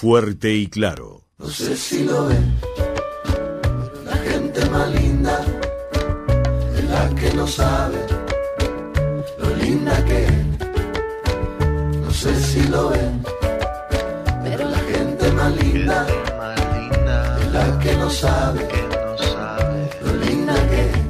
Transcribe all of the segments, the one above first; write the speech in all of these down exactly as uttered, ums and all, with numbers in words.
Fuerte y Claro. No sé si lo ven, la gente más linda es la que no sabe lo linda que es. No sé si lo ven, pero la gente más linda es la que no sabe lo linda que es.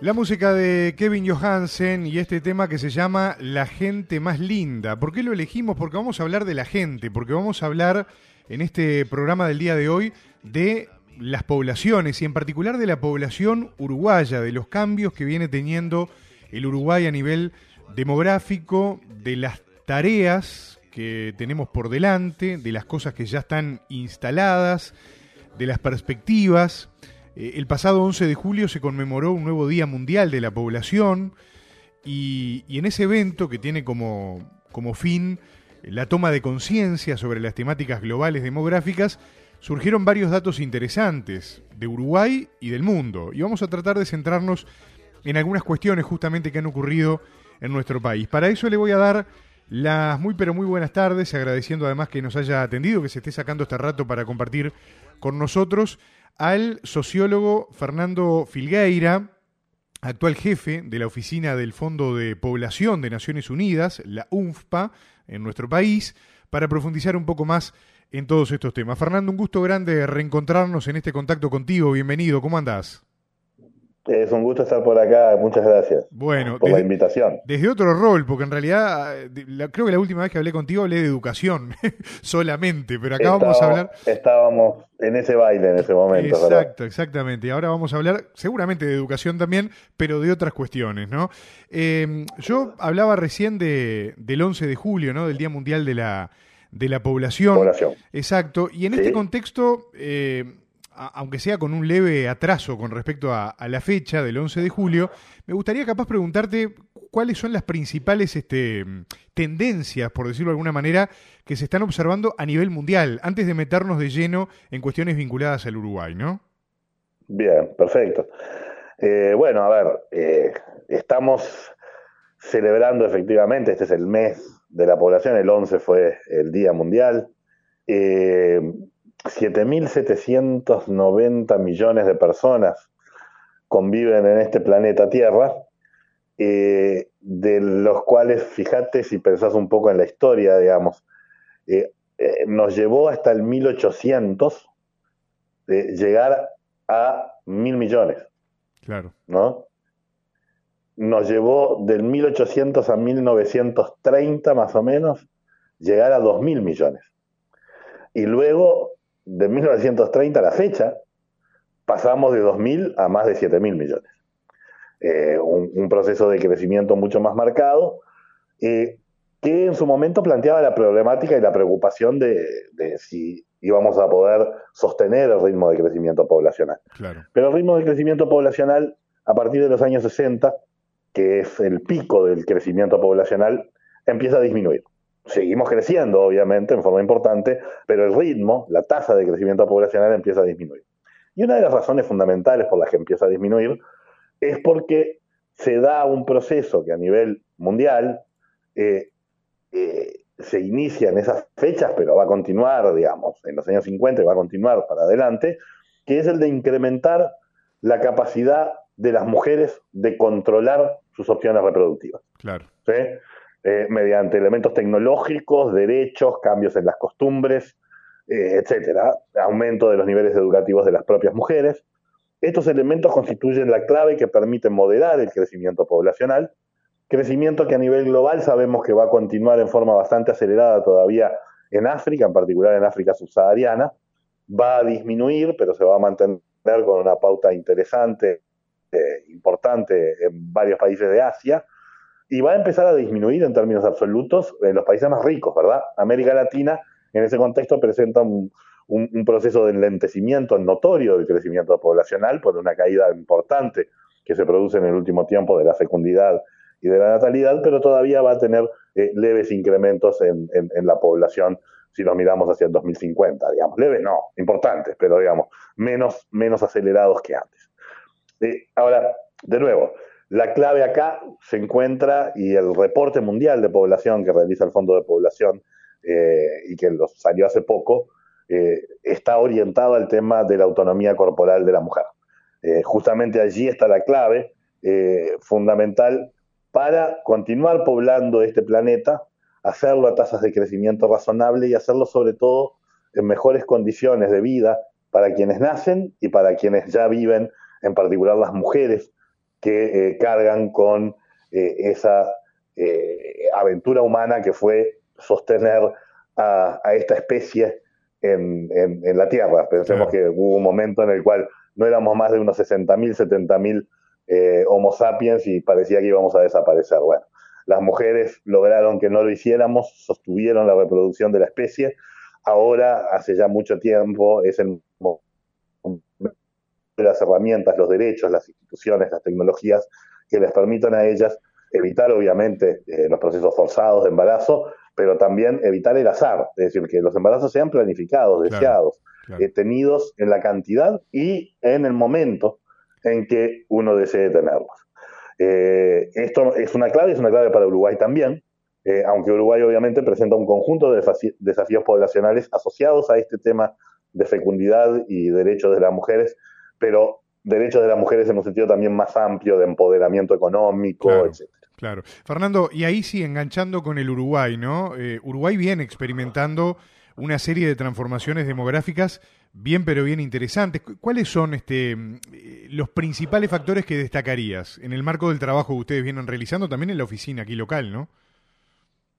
La música de Kevin Johansen y este tema que se llama La gente más linda. ¿Por qué lo elegimos? Porque vamos a hablar de la gente, porque vamos a hablar en este programa del día de hoy de las poblaciones y en particular de la población uruguaya, de los cambios que viene teniendo el Uruguay a nivel demográfico, de las tareas que tenemos por delante, de las cosas que ya están instaladas, de las perspectivas. El pasado once de julio se conmemoró un nuevo Día Mundial de la Población y, y en ese evento que tiene como, como fin la toma de conciencia sobre las temáticas globales demográficas surgieron varios datos interesantes de Uruguay y del mundo, y vamos a tratar de centrarnos en algunas cuestiones justamente que han ocurrido en nuestro país. Para eso le voy a dar las muy pero muy buenas tardes, agradeciendo además que nos haya atendido, que se esté sacando este rato para compartir con nosotros, al sociólogo Fernando Filgueira, actual jefe de la Oficina del Fondo de Población de Naciones Unidas, la UNFPA, en nuestro país, para profundizar un poco más en todos estos temas. Fernando, un gusto grande reencontrarnos en este contacto contigo. Bienvenido, ¿cómo andás? Es un gusto estar por acá, muchas gracias bueno, por desde, la invitación. Desde otro rol, porque en realidad la, creo que la última vez que hablé contigo hablé de educación solamente, pero acá estábamos, vamos a hablar... Estábamos en ese baile en ese momento. Exacto, ¿verdad? Exactamente. Y ahora vamos a hablar seguramente de educación también, pero de otras cuestiones, ¿no? Eh, yo hablaba recién de, del once de julio, ¿no? Del Día Mundial de la, de la Población. Población. Exacto. Y en ¿Sí? este contexto... Eh, aunque sea con un leve atraso con respecto a, a la fecha del once de julio, me gustaría capaz preguntarte cuáles son las principales este, tendencias, por decirlo de alguna manera, que se están observando a nivel mundial, antes de meternos de lleno en cuestiones vinculadas al Uruguay, ¿no? Bien, perfecto. Eh, bueno, a ver, eh, estamos celebrando efectivamente, este es el mes de la población, el once fue el Día Mundial, eh... siete mil setecientos noventa millones de personas conviven en este planeta Tierra, eh, de los cuales, fíjate, si pensás un poco en la historia, digamos, eh, eh, nos llevó hasta el mil ochocientos eh, llegar a mil millones. Claro. ¿No? Nos llevó del mil ochocientos a mil novecientos treinta, más o menos, llegar a dos mil millones. Y luego... de mil novecientos treinta a la fecha, pasamos de dos mil a más de siete mil millones. Eh, un, un proceso de crecimiento mucho más marcado, eh, que en su momento planteaba la problemática y la preocupación de, de si íbamos a poder sostener el ritmo de crecimiento poblacional. Claro. Pero el ritmo de crecimiento poblacional, a partir de los años sesenta, que es el pico del crecimiento poblacional, empieza a disminuir. Seguimos creciendo, obviamente, en forma importante, pero el ritmo, la tasa de crecimiento poblacional empieza a disminuir. Y una de las razones fundamentales por las que empieza a disminuir es porque se da un proceso que a nivel mundial eh, eh, se inicia en esas fechas, pero va a continuar, digamos, en los años cincuenta y va a continuar para adelante, que es el de incrementar la capacidad de las mujeres de controlar sus opciones reproductivas. Claro. ¿Sí? Eh, mediante elementos tecnológicos, derechos, cambios en las costumbres, eh, etcétera, aumento de los niveles educativos de las propias mujeres. Estos elementos constituyen la clave que permite moderar el crecimiento poblacional, crecimiento que a nivel global sabemos que va a continuar en forma bastante acelerada todavía en África, en particular en África subsahariana, va a disminuir, pero se va a mantener con una pauta interesante, eh, importante en varios países de Asia, y va a empezar a disminuir en términos absolutos en los países más ricos, ¿verdad? América Latina, en ese contexto, presenta un, un, un proceso de enlentecimiento notorio del crecimiento poblacional por una caída importante que se produce en el último tiempo de la fecundidad y de la natalidad, pero todavía va a tener eh, leves incrementos en, en, en la población si nos miramos hacia el dos mil cincuenta, digamos. Leves no, importantes, pero digamos, menos, menos acelerados que antes. Eh, ahora, de nuevo... La clave acá se encuentra, y el reporte mundial de población que realiza el Fondo de Población eh, y que los salió hace poco, eh, está orientado al tema de la autonomía corporal de la mujer. Eh, justamente allí está la clave eh, fundamental para continuar poblando este planeta, hacerlo a tasas de crecimiento razonable y hacerlo sobre todo en mejores condiciones de vida para quienes nacen y para quienes ya viven, en particular las mujeres que eh, cargan con eh, esa eh, aventura humana que fue sostener a, a esta especie en, en, en la Tierra. Pensemos sí. que hubo un momento en el cual no éramos más de unos sesenta mil, setenta mil eh, homo sapiens y parecía que íbamos a desaparecer. Bueno, las mujeres lograron que no lo hiciéramos, sostuvieron la reproducción de la especie. Ahora, hace ya mucho tiempo, es el las herramientas, los derechos, las instituciones, las tecnologías que les permitan a ellas evitar, obviamente, eh, los procesos forzados de embarazo, pero también evitar el azar, es decir, que los embarazos sean planificados, deseados, claro, claro. Eh, tenidos en la cantidad y en el momento en que uno desee tenerlos. Eh, esto es una clave, es una clave para Uruguay también, eh, aunque Uruguay obviamente presenta un conjunto de desafíos poblacionales asociados a este tema de fecundidad y derechos de las mujeres, pero derechos de las mujeres en un sentido también más amplio de empoderamiento económico, claro, etcétera. Claro. Fernando, y ahí sí, enganchando con el Uruguay, ¿no? Eh, Uruguay viene experimentando una serie de transformaciones demográficas bien, pero bien interesantes. ¿Cuáles son este, los principales factores que destacarías en el marco del trabajo que ustedes vienen realizando también en la oficina aquí local, ¿no?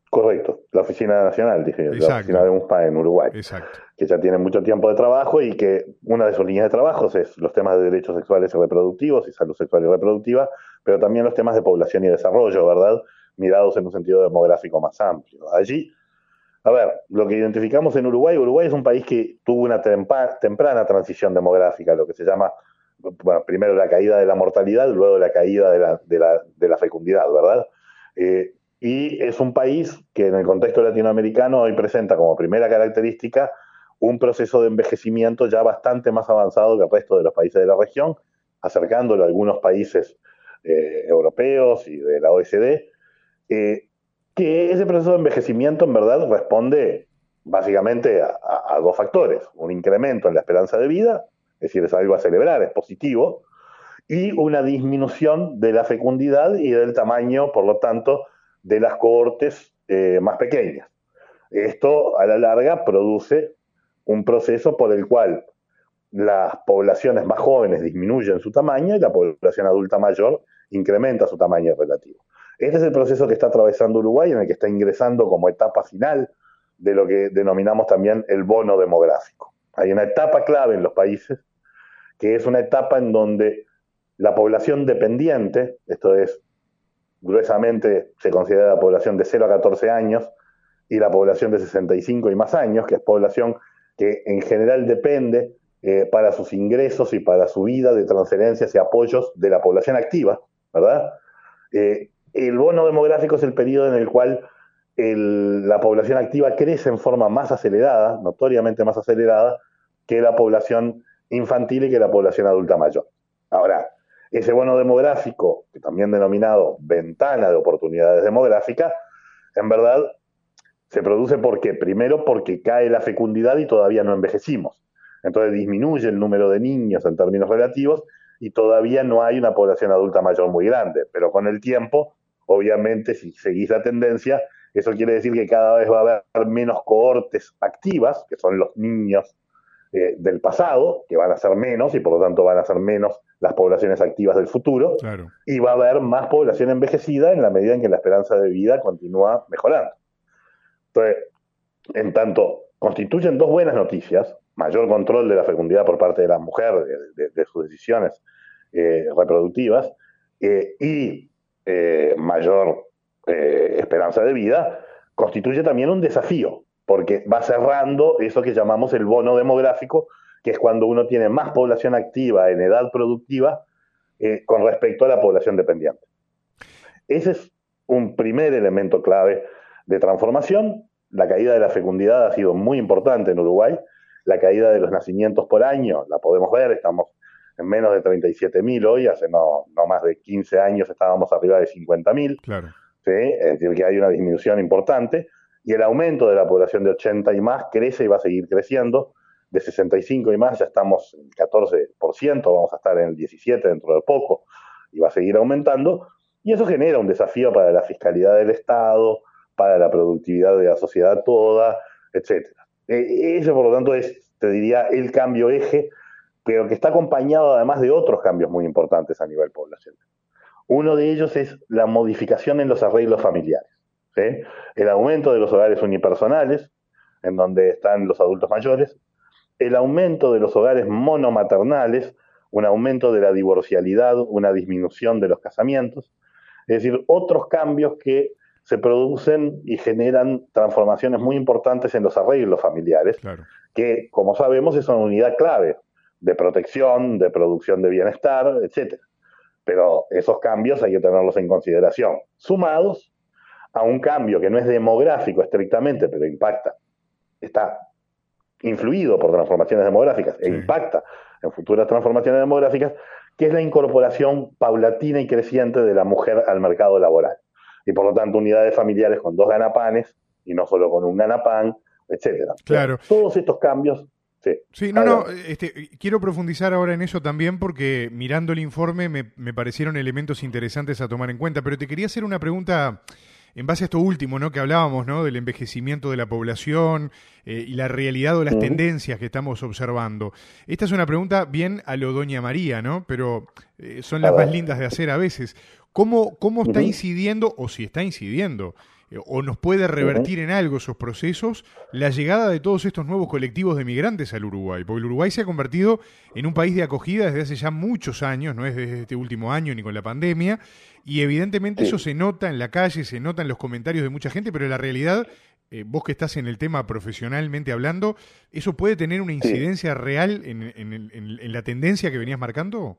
Correcto, la Oficina Nacional, dije, Exacto. la Oficina de Muspa en Uruguay, Exacto. que ya tiene mucho tiempo de trabajo y que una de sus líneas de trabajo es los temas de derechos sexuales y reproductivos y salud sexual y reproductiva, pero también los temas de población y desarrollo, ¿verdad? Mirados en un sentido demográfico más amplio. Allí, a ver, lo que identificamos en Uruguay, Uruguay es un país que tuvo una tempa, temprana transición demográfica, lo que se llama, bueno, primero la caída de la mortalidad, luego la caída de la, de la, de la fecundidad, ¿verdad? Eh, Y es un país que en el contexto latinoamericano hoy presenta como primera característica un proceso de envejecimiento ya bastante más avanzado que el resto de los países de la región, acercándolo a algunos países eh, europeos y de la O E C D, eh, que ese proceso de envejecimiento en verdad responde básicamente a, a, a dos factores. Un incremento en la esperanza de vida, es decir, es algo a celebrar, es positivo, y una disminución de la fecundidad y del tamaño, por lo tanto, de las cohortes eh, más pequeñas. Esto, a la larga, produce un proceso por el cual las poblaciones más jóvenes disminuyen su tamaño y la población adulta mayor incrementa su tamaño relativo. Este es el proceso que está atravesando Uruguay, en el que está ingresando como etapa final de lo que denominamos también el bono demográfico. Hay una etapa clave en los países, que es una etapa en donde la población dependiente, esto es, gruesamente se considera la población de cero a catorce años y la población de sesenta y cinco y más años, que es población que en general depende eh, para sus ingresos y para su vida de transferencias y apoyos de la población activa, ¿verdad? Eh, el bono demográfico es el periodo en el cual el, la población activa crece en forma más acelerada, notoriamente más acelerada, que la población infantil y que la población adulta mayor. Ahora, ese bono demográfico, que también denominado ventana de oportunidades demográficas, en verdad se produce porque, primero, porque cae la fecundidad y todavía no envejecimos. Entonces disminuye el número de niños en términos relativos y todavía no hay una población adulta mayor muy grande. Pero con el tiempo, obviamente, si seguís la tendencia, eso quiere decir que cada vez va a haber menos cohortes activas, que son los niños eh, del pasado, que van a ser menos y por lo tanto van a ser menos las poblaciones activas del futuro, claro. Y va a haber más población envejecida en la medida en que la esperanza de vida continúa mejorando. Entonces, en tanto, constituyen dos buenas noticias, mayor control de la fecundidad por parte de la mujer, de, de, de sus decisiones eh, reproductivas, eh, y eh, mayor eh, esperanza de vida, constituye también un desafío, porque va cerrando eso que llamamos el bono demográfico, que es cuando uno tiene más población activa en edad productiva eh, con respecto a la población dependiente. Ese es un primer elemento clave de transformación. La caída de la fecundidad ha sido muy importante en Uruguay. La caída de los nacimientos por año, la podemos ver, estamos en menos de treinta y siete mil hoy, hace no, no más de quince años estábamos arriba de cincuenta mil. Claro. ¿sí? Es decir, que hay una disminución importante. y el aumento de la población de ochenta y más crece y va a seguir creciendo, de sesenta y cinco y más ya estamos en catorce por ciento, vamos a estar en el diecisiete por ciento dentro de poco, y va a seguir aumentando, y eso genera un desafío para la fiscalidad del Estado, para la productividad de la sociedad toda, etcétera. Eso, por lo tanto, es, te diría, el cambio eje, pero que está acompañado además de otros cambios muy importantes a nivel poblacional. Uno de ellos es la modificación en los arreglos familiares, ¿sí? El aumento de los hogares unipersonales, en donde están los adultos mayores, el aumento de los hogares monomaternales, un aumento de la divorcialidad, una disminución de los casamientos, es decir, otros cambios que se producen y generan transformaciones muy importantes en los arreglos familiares, claro, que, como sabemos, es una unidad clave de protección, de producción de bienestar, etcétera. Pero esos cambios hay que tenerlos en consideración, sumados a un cambio que no es demográfico estrictamente, pero impacta, está influido por transformaciones demográficas, sí, e impacta en futuras transformaciones demográficas, que es la incorporación paulatina y creciente de la mujer al mercado laboral. Y por lo tanto, unidades familiares con dos ganapanes, y no solo con un ganapán, etcétera. Claro. Todos estos cambios... Sí, sí, no, no, este, quiero profundizar ahora en eso también porque mirando el informe me, me parecieron elementos interesantes a tomar en cuenta, pero te quería hacer una pregunta en base a esto último, ¿no?, que hablábamos, ¿no?, del envejecimiento de la población eh, y la realidad o las uh-huh. tendencias que estamos observando. Esta es una pregunta bien a lo Doña María, ¿no?, pero eh, son las más lindas de hacer a veces. ¿Cómo, cómo está uh-huh. incidiendo, o si está incidiendo, o nos puede revertir en algo esos procesos, la llegada de todos estos nuevos colectivos de migrantes al Uruguay? Porque el Uruguay se ha convertido en un país de acogida desde hace ya muchos años, no es desde este último año ni con la pandemia, y evidentemente eso se nota en la calle, se nota en los comentarios de mucha gente, pero la realidad, eh, vos que estás en el tema profesionalmente hablando, ¿eso puede tener una incidencia real en, en, en, en la tendencia que venías marcando?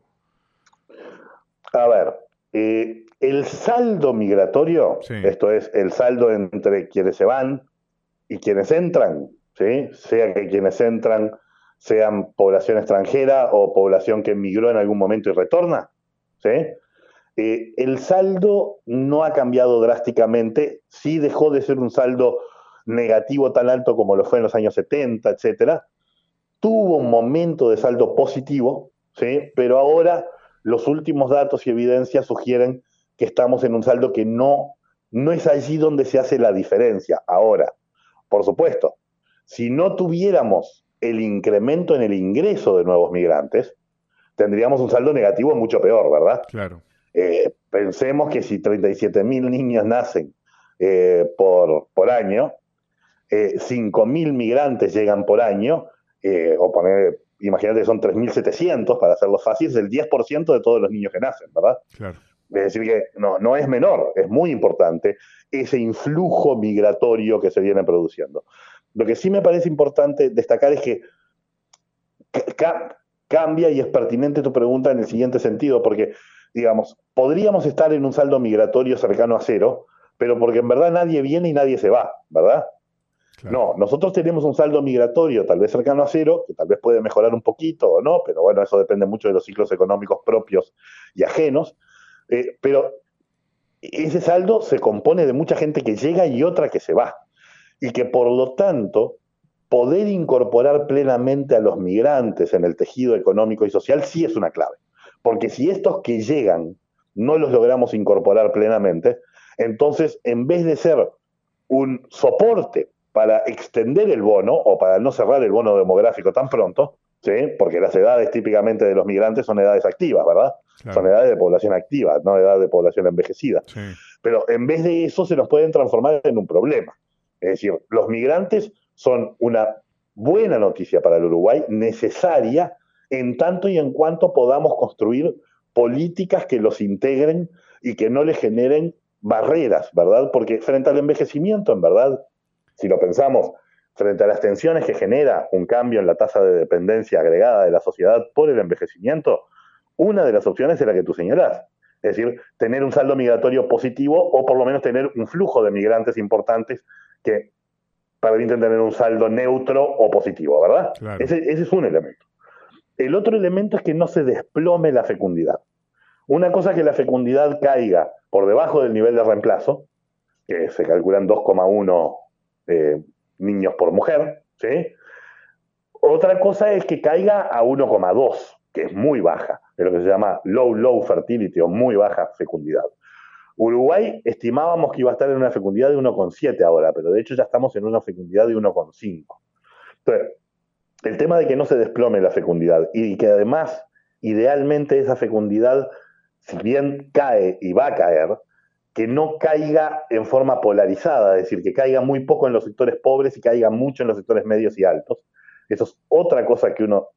A ver... Eh, el saldo migratorio, sí, esto es, el saldo entre quienes se van y quienes entran, ¿sí?, sea que quienes entran sean población extranjera o población que emigró en algún momento y retorna, ¿sí?, eh, el saldo no ha cambiado drásticamente, sí dejó de ser un saldo negativo tan alto como lo fue en los años setenta, etcétera. Tuvo un momento de saldo positivo, ¿sí?, pero ahora... los últimos datos y evidencias sugieren que estamos en un saldo que no, no es allí donde se hace la diferencia. Ahora, por supuesto, si no tuviéramos el incremento en el ingreso de nuevos migrantes, tendríamos un saldo negativo mucho peor, ¿verdad? Claro. Eh, pensemos que si treinta y siete mil niños nacen eh, por, por año, eh, cinco mil migrantes llegan por año, eh, o poner... imagínate que son tres mil setecientos, para hacerlo fácil, es el diez por ciento de todos los niños que nacen, ¿verdad? Claro. Es decir, que no, no es menor, es muy importante ese influjo migratorio que se viene produciendo. Lo que sí me parece importante destacar es que ca- cambia y es pertinente tu pregunta en el siguiente sentido, porque, digamos, podríamos estar en un saldo migratorio cercano a cero, pero porque en verdad nadie viene y nadie se va, ¿verdad? Claro. No, nosotros tenemos un saldo migratorio tal vez cercano a cero, que tal vez puede mejorar un poquito o no, pero bueno, eso depende mucho de los ciclos económicos propios y ajenos, eh, pero ese saldo se compone de mucha gente que llega y otra que se va, y que por lo tanto poder incorporar plenamente a los migrantes en el tejido económico y social sí es una clave, porque si estos que llegan no los logramos incorporar plenamente, entonces en vez de ser un soporte para extender el bono, o para no cerrar el bono demográfico tan pronto, ¿sí?, porque las edades típicamente de los migrantes son edades activas, ¿verdad? Claro. Son edades de población activa, no edades de población envejecida. Sí. Pero en vez de eso se nos pueden transformar en un problema. Es decir, los migrantes son una buena noticia para el Uruguay, necesaria, en tanto y en cuanto podamos construir políticas que los integren y que no les generen barreras, ¿verdad? Porque frente al envejecimiento, en verdad... si lo pensamos, frente a las tensiones que genera un cambio en la tasa de dependencia agregada de la sociedad por el envejecimiento, una de las opciones es la que tú señalás. Es decir, tener un saldo migratorio positivo o por lo menos tener un flujo de migrantes importantes que permiten tener un saldo neutro o positivo, ¿verdad? Claro. Ese, ese es un elemento. El otro elemento es que no se desplome la fecundidad. Una cosa es que la fecundidad caiga por debajo del nivel de reemplazo, que se calculan dos coma uno eh, niños por mujer, ¿sí? Otra cosa es que caiga a uno coma dos, que es muy baja, es lo que se llama low, low fertility, o muy baja fecundidad. Uruguay estimábamos que iba a estar en una fecundidad de uno coma siete ahora, pero de hecho ya estamos en una fecundidad de uno coma cinco. Entonces, el tema de que no se desplome la fecundidad y que además, idealmente, esa fecundidad, si bien cae y va a caer, que no caiga en forma polarizada, es decir, que caiga muy poco en los sectores pobres y caiga mucho en los sectores medios y altos. Eso es otra cosa que uno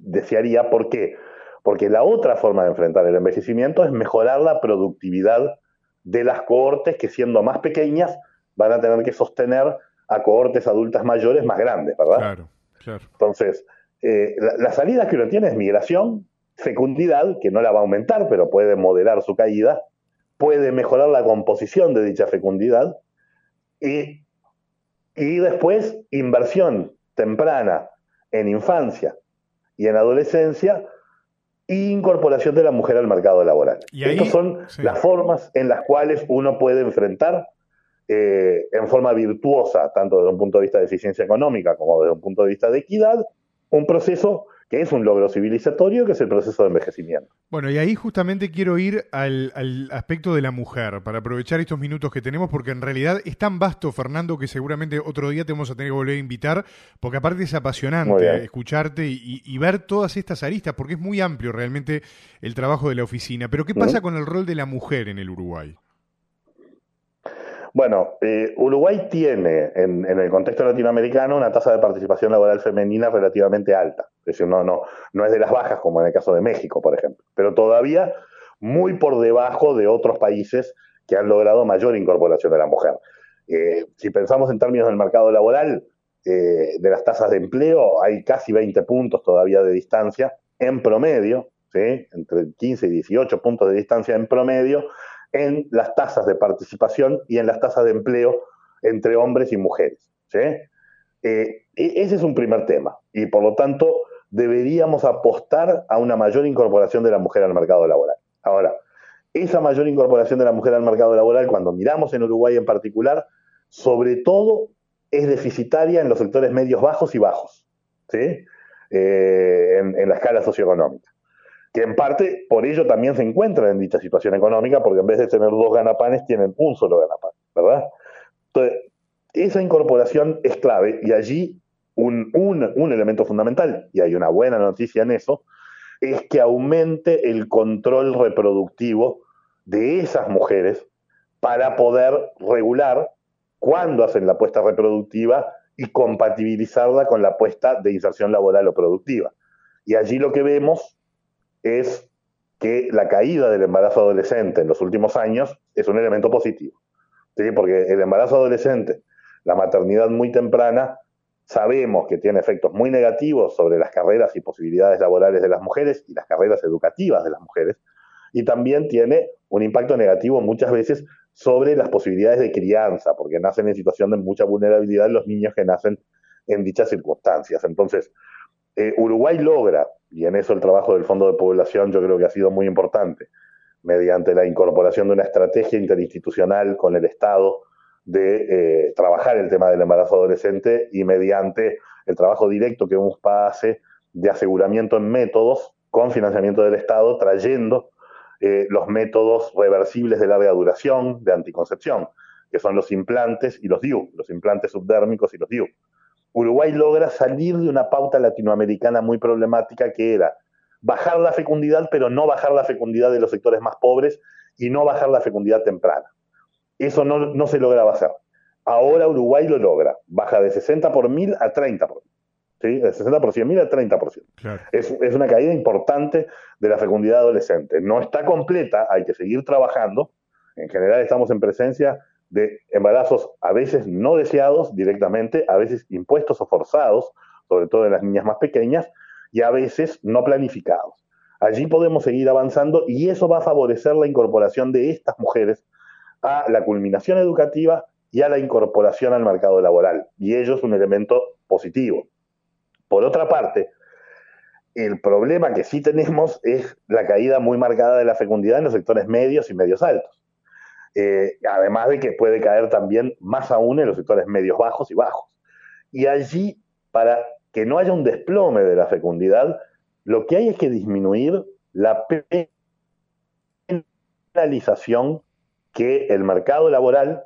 desearía. ¿Por qué? Porque la otra forma de enfrentar el envejecimiento es mejorar la productividad de las cohortes que, siendo más pequeñas, van a tener que sostener a cohortes adultas mayores más grandes, ¿verdad? Claro, claro. Entonces, eh, la, la salida que uno tiene es migración, fecundidad, que no la va a aumentar, pero puede moderar su caída, puede mejorar la composición de dicha fecundidad, y, y después inversión temprana en infancia y en adolescencia, e incorporación de la mujer al mercado laboral. Estas son sí. las formas en las cuales uno puede enfrentar eh, en forma virtuosa, tanto desde un punto de vista de eficiencia económica como desde un punto de vista de equidad, un proceso que es un logro civilizatorio, que es el proceso de envejecimiento. Bueno, y ahí justamente quiero ir al, al aspecto de la mujer, para aprovechar estos minutos que tenemos, porque en realidad es tan vasto, Fernando, que seguramente otro día te vamos a tener que volver a invitar, porque aparte es apasionante escucharte y, y ver todas estas aristas, porque es muy amplio realmente el trabajo de la oficina. Pero, ¿qué pasa ¿Mm? con el rol de la mujer en el Uruguay? Bueno, eh, Uruguay tiene, en, en el contexto latinoamericano, una tasa de participación laboral femenina relativamente alta. Es decir, no, no, no es de las bajas, como en el caso de México, por ejemplo. Pero todavía muy por debajo de otros países que han logrado mayor incorporación de la mujer. Eh, si pensamos en términos del mercado laboral, eh, de las tasas de empleo, hay casi veinte puntos todavía de distancia, en promedio, ¿sí? Entre quince y dieciocho puntos de distancia en promedio, en las tasas de participación y en las tasas de empleo entre hombres y mujeres, ¿sí? Eh, ese es un primer tema, y por lo tanto deberíamos apostar a una mayor incorporación de la mujer al mercado laboral. Ahora, esa mayor incorporación de la mujer al mercado laboral, cuando miramos en Uruguay en particular, sobre todo es deficitaria en los sectores medios bajos y bajos, ¿sí? Eh, en, en la escala socioeconómica, que en parte por ello también se encuentran en dicha situación económica, porque en vez de tener dos ganapanes, tienen un solo ganapán, ¿verdad? Entonces, esa incorporación es clave, y allí un, un, un elemento fundamental, y hay una buena noticia en eso, es que aumente el control reproductivo de esas mujeres para poder regular cuándo hacen la puesta reproductiva y compatibilizarla con la puesta de inserción laboral o productiva. Y allí lo que vemos es que la caída del embarazo adolescente en los últimos años es un elemento positivo, ¿sí? Porque el embarazo adolescente, la maternidad muy temprana, sabemos que tiene efectos muy negativos sobre las carreras y posibilidades laborales de las mujeres y las carreras educativas de las mujeres, y también tiene un impacto negativo muchas veces sobre las posibilidades de crianza, porque nacen en situación de mucha vulnerabilidad los niños que nacen en dichas circunstancias. Entonces, eh, Uruguay logra, y en eso el trabajo del Fondo de Población yo creo que ha sido muy importante, mediante la incorporación de una estrategia interinstitucional con el Estado de eh, trabajar el tema del embarazo adolescente, y mediante el trabajo directo que Muspa hace de aseguramiento en métodos con financiamiento del Estado, trayendo eh, los métodos reversibles de larga duración de anticoncepción, que son los implantes y los D I U, los implantes subdérmicos y los D I U. Uruguay logra salir de una pauta latinoamericana muy problemática, que era bajar la fecundidad, pero no bajar la fecundidad de los sectores más pobres y no bajar la fecundidad temprana. Eso no, no se lograba hacer. Ahora Uruguay lo logra. Baja de sesenta por mil a treinta por mil. ¿Sí? De sesenta por cien mil a treinta por cien. Claro. Es, es una caída importante de la fecundidad adolescente. No está completa, hay que seguir trabajando. En general estamos en presencia de embarazos a veces no deseados directamente, a veces impuestos o forzados, sobre todo en las niñas más pequeñas, y a veces no planificados. Allí podemos seguir avanzando, y eso va a favorecer la incorporación de estas mujeres a la culminación educativa y a la incorporación al mercado laboral, y ello es un elemento positivo. Por otra parte, el problema que sí tenemos es la caída muy marcada de la fecundidad en los sectores medios y medios altos. eh, además de que puede caer también más aún en los sectores medios bajos y bajos. Y allí, para que no haya un desplome de la fecundidad, lo que hay es que disminuir la penalización que el mercado laboral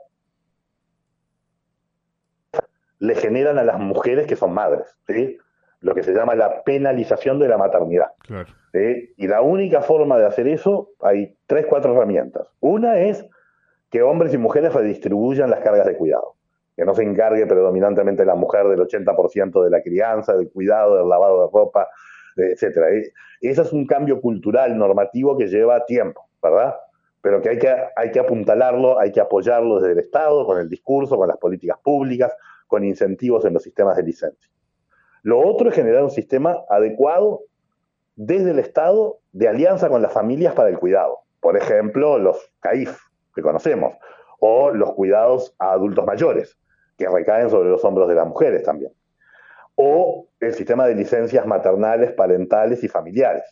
le generan a las mujeres que son madres, ¿sí? Lo que se llama la penalización de la maternidad. Claro. ¿Sí? Y la única forma de hacer eso, hay tres, cuatro herramientas. Una es que hombres y mujeres redistribuyan las cargas de cuidado, que no se encargue predominantemente la mujer del ochenta por ciento de la crianza, del cuidado, del lavado de ropa, etcétera. Ese es un cambio cultural, normativo, que lleva tiempo, ¿verdad? Pero que hay que, hay que apuntalarlo, hay que apoyarlo desde el Estado, con el discurso, con las políticas públicas, con incentivos en los sistemas de licencia. Lo otro es generar un sistema adecuado desde el Estado de alianza con las familias para el cuidado. Por ejemplo, los CAIF, que conocemos, o los cuidados a adultos mayores, que recaen sobre los hombros de las mujeres también. O el sistema de licencias maternales, parentales y familiares.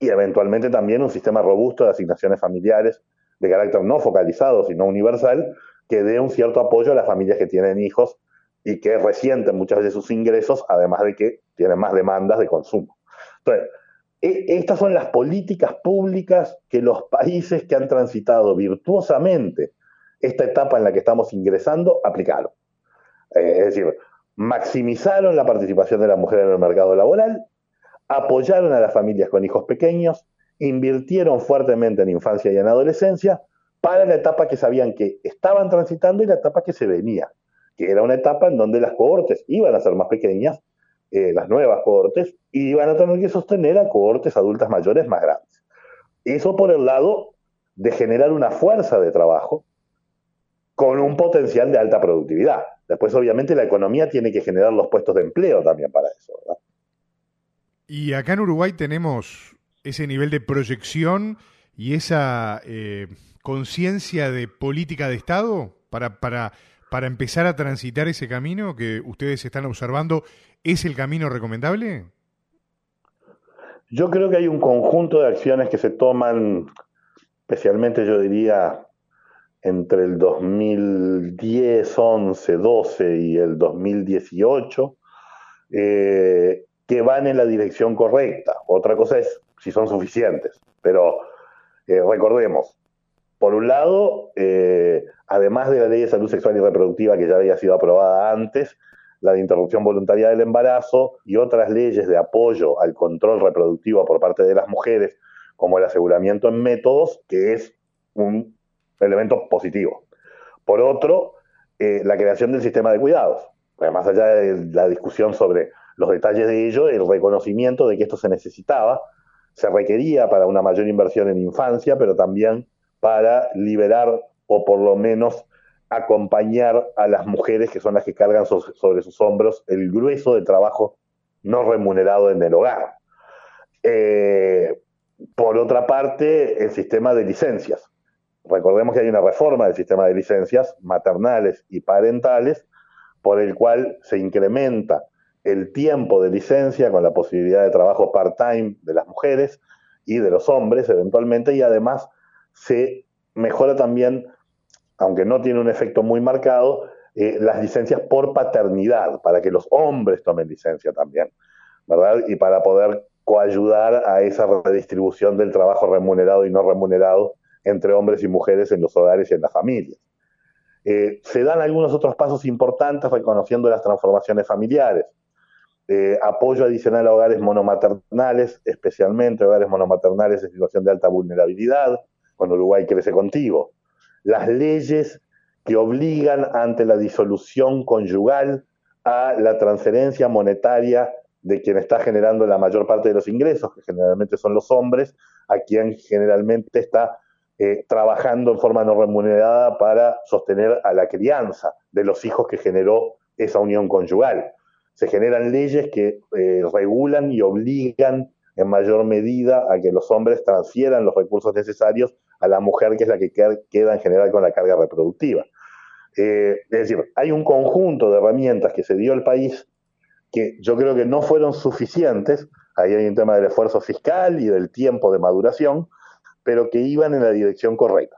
Y eventualmente también un sistema robusto de asignaciones familiares de carácter no focalizado, sino universal, que dé un cierto apoyo a las familias que tienen hijos y que resienten muchas veces sus ingresos, además de que tienen más demandas de consumo. Entonces, estas son las políticas públicas que los países que han transitado virtuosamente esta etapa en la que estamos ingresando, aplicaron. Eh, es decir, maximizaron la participación de la mujer en el mercado laboral, apoyaron a las familias con hijos pequeños, invirtieron fuertemente en infancia y en adolescencia para la etapa que sabían que estaban transitando y la etapa que se venía, que era una etapa en donde las cohortes iban a ser más pequeñas, eh, las nuevas cohortes, y iban a tener que sostener a cohortes adultas mayores más grandes. Eso por el lado de generar una fuerza de trabajo con un potencial de alta productividad. Después, obviamente, la economía tiene que generar los puestos de empleo también para eso, ¿verdad? Y acá en Uruguay tenemos ese nivel de proyección y esa eh, conciencia de política de Estado para... para para empezar a transitar ese camino que ustedes están observando, ¿es el camino recomendable? Yo creo que hay un conjunto de acciones que se toman, especialmente yo diría, entre el dos mil diez, once, doce y el dos mil dieciocho, eh, que van en la dirección correcta. Otra cosa es si son suficientes, pero eh, recordemos, por un lado, eh, además de la ley de salud sexual y reproductiva que ya había sido aprobada antes, la de interrupción voluntaria del embarazo y otras leyes de apoyo al control reproductivo por parte de las mujeres, como el aseguramiento en métodos, que es un elemento positivo. Por otro, eh, la creación del sistema de cuidados. Más allá de la discusión sobre los detalles de ello, el reconocimiento de que esto se necesitaba, se requería para una mayor inversión en infancia, pero también para liberar o por lo menos acompañar a las mujeres que son las que cargan so- sobre sus hombros el grueso del trabajo no remunerado en el hogar. Eh, por otra parte, el sistema de licencias. Recordemos que hay una reforma del sistema de licencias maternales y parentales por el cual se incrementa el tiempo de licencia con la posibilidad de trabajo part-time de las mujeres y de los hombres eventualmente, y además se mejora también, aunque no tiene un efecto muy marcado, eh, las licencias por paternidad, para que los hombres tomen licencia también, ¿verdad? Y para poder coayudar a esa redistribución del trabajo remunerado y no remunerado entre hombres y mujeres en los hogares y en las familias. Eh, se dan algunos otros pasos importantes reconociendo las transformaciones familiares. Eh, apoyo adicional a hogares monomaternales, especialmente hogares monomaternales en situación de alta vulnerabilidad, con Uruguay crece contigo. Las leyes que obligan ante la disolución conyugal a la transferencia monetaria de quien está generando la mayor parte de los ingresos, que generalmente son los hombres, a quien generalmente está eh, trabajando en forma no remunerada para sostener a la crianza de los hijos que generó esa unión conyugal. Se generan leyes que eh, regulan y obligan en mayor medida a que los hombres transfieran los recursos necesarios a la mujer, que es la que queda en general con la carga reproductiva. Eh, es decir, hay un conjunto de herramientas que se dio al país que yo creo que no fueron suficientes, ahí hay un tema del esfuerzo fiscal y del tiempo de maduración, pero que iban en la dirección correcta.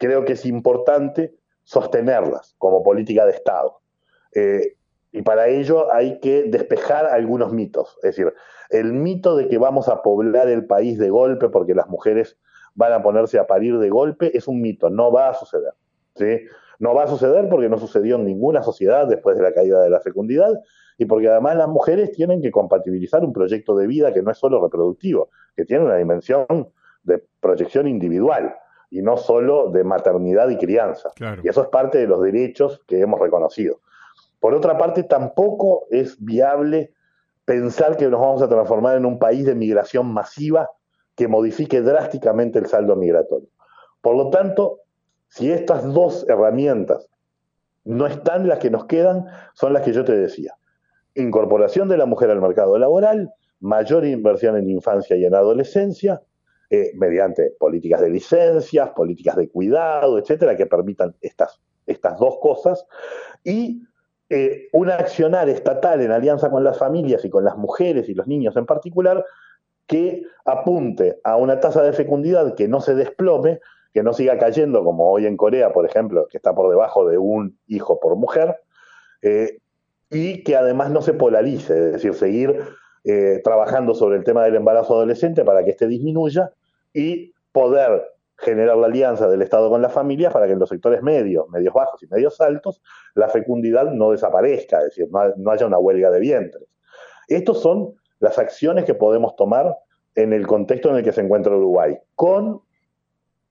creo que es importante sostenerlas como política de Estado. Eh, y para ello hay que despejar algunos mitos. Es decir, el mito de que vamos a poblar el país de golpe porque las mujeres van a ponerse a parir de golpe es un mito, no va a suceder, ¿sí? No va a suceder porque no sucedió en ninguna sociedad después de la caída de la fecundidad y porque además las mujeres tienen que compatibilizar un proyecto de vida que no es solo reproductivo, que tiene una dimensión de proyección individual y no solo de maternidad y crianza. Claro. Y eso es parte de los derechos que hemos reconocido. Por otra parte, tampoco es viable pensar que nos vamos a transformar en un país de migración masiva que modifique drásticamente el saldo migratorio. Por lo tanto, si estas dos herramientas no están, las que nos quedan son las que yo te decía. Incorporación de la mujer al mercado laboral, mayor inversión en infancia y en adolescencia, eh, mediante políticas de licencias, políticas de cuidado, etcétera, que permitan estas, estas dos cosas, y Eh, un accionar estatal en alianza con las familias y con las mujeres y los niños en particular, que apunte a una tasa de fecundidad que no se desplome, que no siga cayendo como hoy en Corea, por ejemplo, que está por debajo de un hijo por mujer, eh, y que además no se polarice, es decir, seguir eh, trabajando sobre el tema del embarazo adolescente para que este disminuya y poder generar la alianza del Estado con las familias para que en los sectores medios, medios bajos y medios altos, la fecundidad no desaparezca, es decir, no haya una huelga de vientres. Estas son las acciones que podemos tomar en el contexto en el que se encuentra Uruguay, con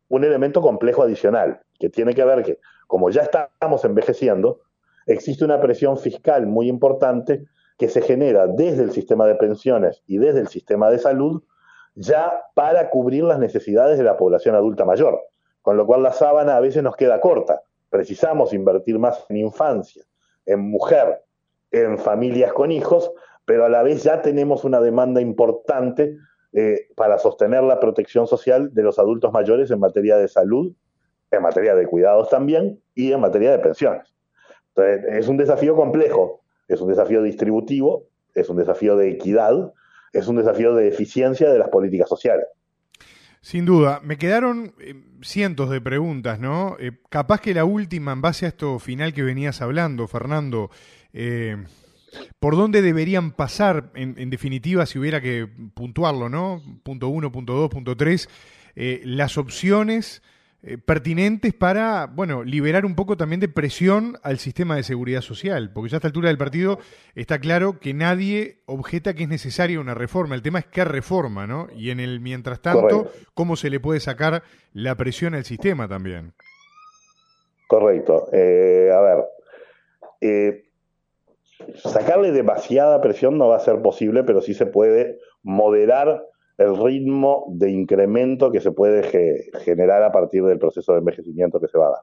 un elemento complejo adicional, que tiene que ver que, como ya estamos envejeciendo, existe una presión fiscal muy importante que se genera desde el sistema de pensiones y desde el sistema de salud, ya para cubrir las necesidades de la población adulta mayor, con lo cual la sábana a veces nos queda corta. Precisamos invertir más en infancia, en mujer, en familias con hijos, pero a la vez ya tenemos una demanda importante eh, para sostener la protección social de los adultos mayores en materia de salud, en materia de cuidados también y en materia de pensiones. Entonces, es un desafío complejo, es un desafío distributivo, es un desafío de equidad, es un desafío de eficiencia de las políticas sociales. Sin duda. Me quedaron eh, cientos de preguntas, ¿no? Eh, capaz que la última, en base a esto final que venías hablando, Fernando, eh, ¿por dónde deberían pasar, en, en definitiva, si hubiera que puntuarlo, ¿no? Punto uno, punto dos, punto tres, eh, las opciones eh, pertinentes para, bueno, liberar un poco también de presión al sistema de seguridad social, porque ya a esta altura del partido está claro que nadie objeta que es necesaria una reforma. El tema es qué reforma, ¿no? Y en el mientras tanto, correcto, cómo se le puede sacar la presión al sistema también. Correcto. Eh, a ver, eh, sacarle demasiada presión no va a ser posible, pero sí se puede moderar el ritmo de incremento que se puede ge- generar a partir del proceso de envejecimiento que se va a dar.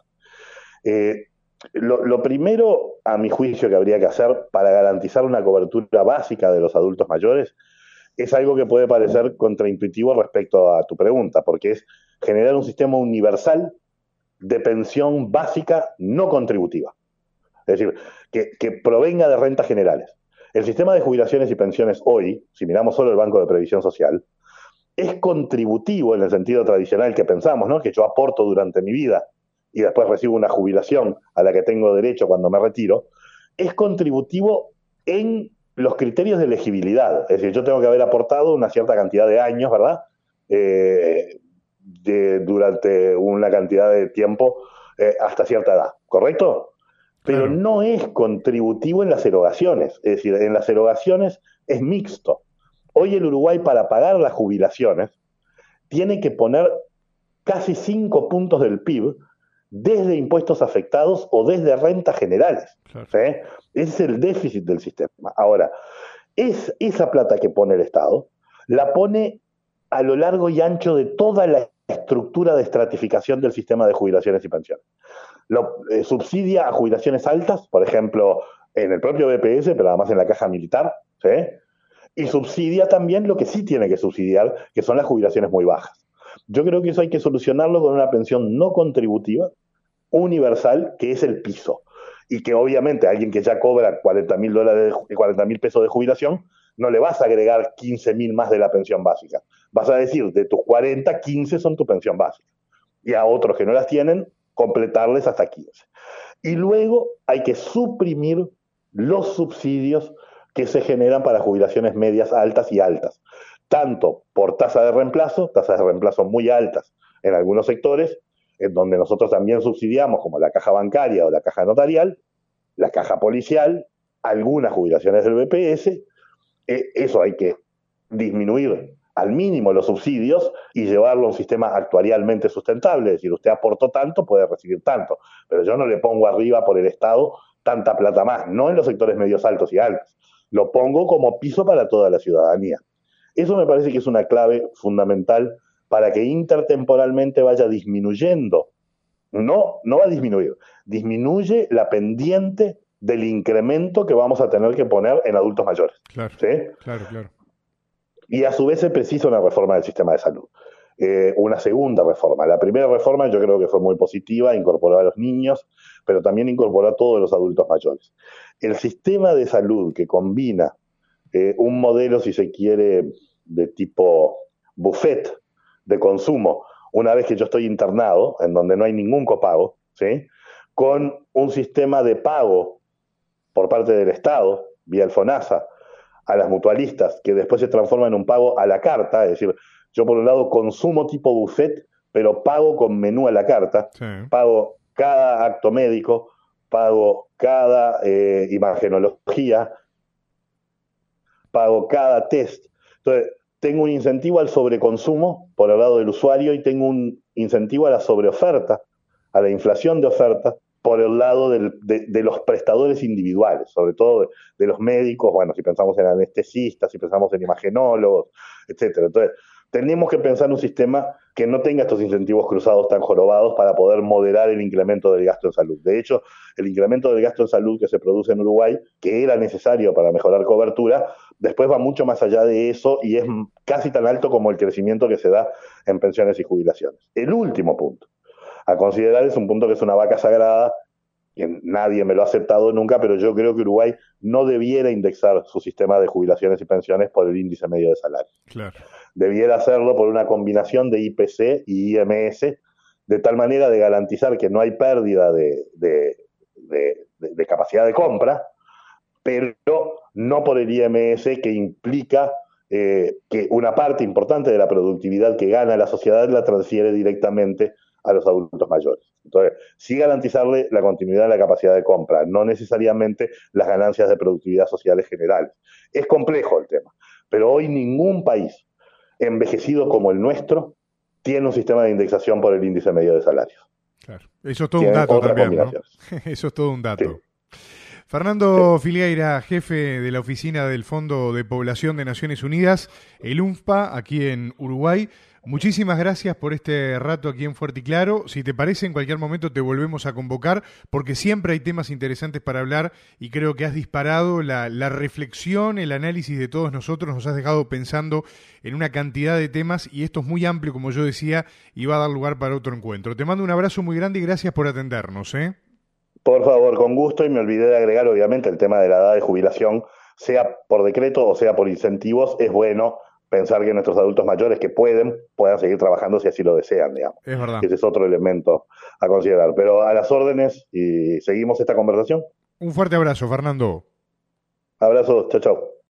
Eh, lo, lo primero, a mi juicio, que habría que hacer para garantizar una cobertura básica de los adultos mayores es algo que puede parecer contraintuitivo respecto a tu pregunta, porque es generar un sistema universal de pensión básica no contributiva, es decir, que, que provenga de rentas generales. El sistema de jubilaciones y pensiones hoy, si miramos solo el Banco de Previsión Social, es contributivo en el sentido tradicional que pensamos, ¿no? Que yo aporto durante mi vida y después recibo una jubilación a la que tengo derecho cuando me retiro. Es contributivo en los criterios de elegibilidad. Es decir, yo tengo que haber aportado una cierta cantidad de años, ¿verdad? Eh, de, durante una cantidad de tiempo eh, hasta cierta edad, ¿correcto? Pero no es contributivo en las erogaciones. Es decir, en las erogaciones es mixto. Hoy el Uruguay, para pagar las jubilaciones, tiene que poner casi cinco puntos del P I B desde impuestos afectados o desde rentas generales. Claro. ¿Sí? Ese es el déficit del sistema. Ahora, es, esa plata que pone el Estado la pone a lo largo y ancho de toda la estructura de estratificación del sistema de jubilaciones y pensiones. Lo, eh, subsidia a jubilaciones altas, por ejemplo, en el propio B P S, pero además en la Caja Militar, ¿sí? Y subsidia también lo que sí tiene que subsidiar, que son las jubilaciones muy bajas. Yo creo que eso hay que solucionarlo con una pensión no contributiva, universal, que es el piso. Y que obviamente alguien que ya cobra cuarenta mil pesos de jubilación, no le vas a agregar quince mil más de la pensión básica. Vas a decir, de tus cuarenta, quince son tu pensión básica. Y a otros que no las tienen, completarles hasta quince. Y luego hay que suprimir los subsidios que se generan para jubilaciones medias altas y altas, tanto por tasa de reemplazo, tasas de reemplazo muy altas en algunos sectores, en donde nosotros también subsidiamos, como la caja bancaria o la caja notarial, la caja policial, algunas jubilaciones del B P S. Eh, eso hay que disminuir al mínimo los subsidios y llevarlo a un sistema actuarialmente sustentable, es decir, usted aportó tanto, puede recibir tanto, pero yo no le pongo arriba por el Estado tanta plata más, no en los sectores medios altos y altos, lo pongo como piso para toda la ciudadanía. Eso me parece que es una clave fundamental para que intertemporalmente vaya disminuyendo, no, no va a disminuir, disminuye la pendiente del incremento que vamos a tener que poner en adultos mayores. Claro, ¿sí? claro, claro. Y a su vez se precisa una reforma del sistema de salud, eh, una segunda reforma. La primera reforma yo creo que fue muy positiva, incorporó a los niños, pero también incorporó a todos los adultos mayores. El sistema de salud que combina eh, un modelo, si se quiere, de tipo buffet de consumo, una vez que yo estoy internado, en donde no hay ningún copago, ¿sí?, con un sistema de pago por parte del Estado, vía el FONASA, a las mutualistas, que después se transforma en un pago a la carta, es decir, yo por un lado consumo tipo buffet, pero pago con menú a la carta, sí. Pago cada acto médico, pago cada eh, imagenología, pago cada test. Entonces, tengo un incentivo al sobreconsumo por el lado del usuario y tengo un incentivo a la sobreoferta, a la inflación de oferta, por el lado del, de, de los prestadores individuales, sobre todo de, de los médicos, bueno, si pensamos en anestesistas, si pensamos en imagenólogos, etcétera. Entonces, tenemos que pensar un sistema que no tenga estos incentivos cruzados tan jorobados para poder moderar el incremento del gasto en salud. De hecho, el incremento del gasto en salud que se produce en Uruguay, que era necesario para mejorar cobertura, después va mucho más allá de eso y es casi tan alto como el crecimiento que se da en pensiones y jubilaciones. El último punto a considerar es un punto que es una vaca sagrada, que nadie me lo ha aceptado nunca, pero yo creo que Uruguay no debiera indexar su sistema de jubilaciones y pensiones por el índice medio de salario. Claro. Debiera hacerlo por una combinación de I P C y I M S, de tal manera de garantizar que no hay pérdida de, de, de, de, de capacidad de compra, pero no por el I M S, que implica eh, que una parte importante de la productividad que gana la sociedad la transfiere directamente a los adultos mayores. Entonces, sí garantizarle la continuidad de la capacidad de compra, no necesariamente las ganancias de productividad sociales generales. Es complejo el tema, pero hoy ningún país envejecido como el nuestro tiene un sistema de indexación por el índice medio de salarios. Claro. Eso es todo Tienen un dato también, ¿no? Eso es todo un dato. Sí. Fernando Filgueira, jefe de la Oficina del Fondo de Población de Naciones Unidas, el UNFPA, aquí en Uruguay. Muchísimas gracias por este rato aquí en Fuerte y Claro. Si te parece, en cualquier momento te volvemos a convocar, porque siempre hay temas interesantes para hablar y creo que has disparado la, la reflexión, el análisis de todos nosotros, nos has dejado pensando en una cantidad de temas y esto es muy amplio, como yo decía, y va a dar lugar para otro encuentro. Te mando un abrazo muy grande y gracias por atendernos, ¿eh? Por favor, con gusto, y me olvidé de agregar, obviamente, el tema de la edad de jubilación, sea por decreto o sea por incentivos, es bueno pensar que nuestros adultos mayores que pueden, puedan seguir trabajando si así lo desean, digamos. Es verdad. Ese es otro elemento a considerar. Pero a las órdenes y seguimos esta conversación. Un fuerte abrazo, Fernando. Abrazo, chao, chao.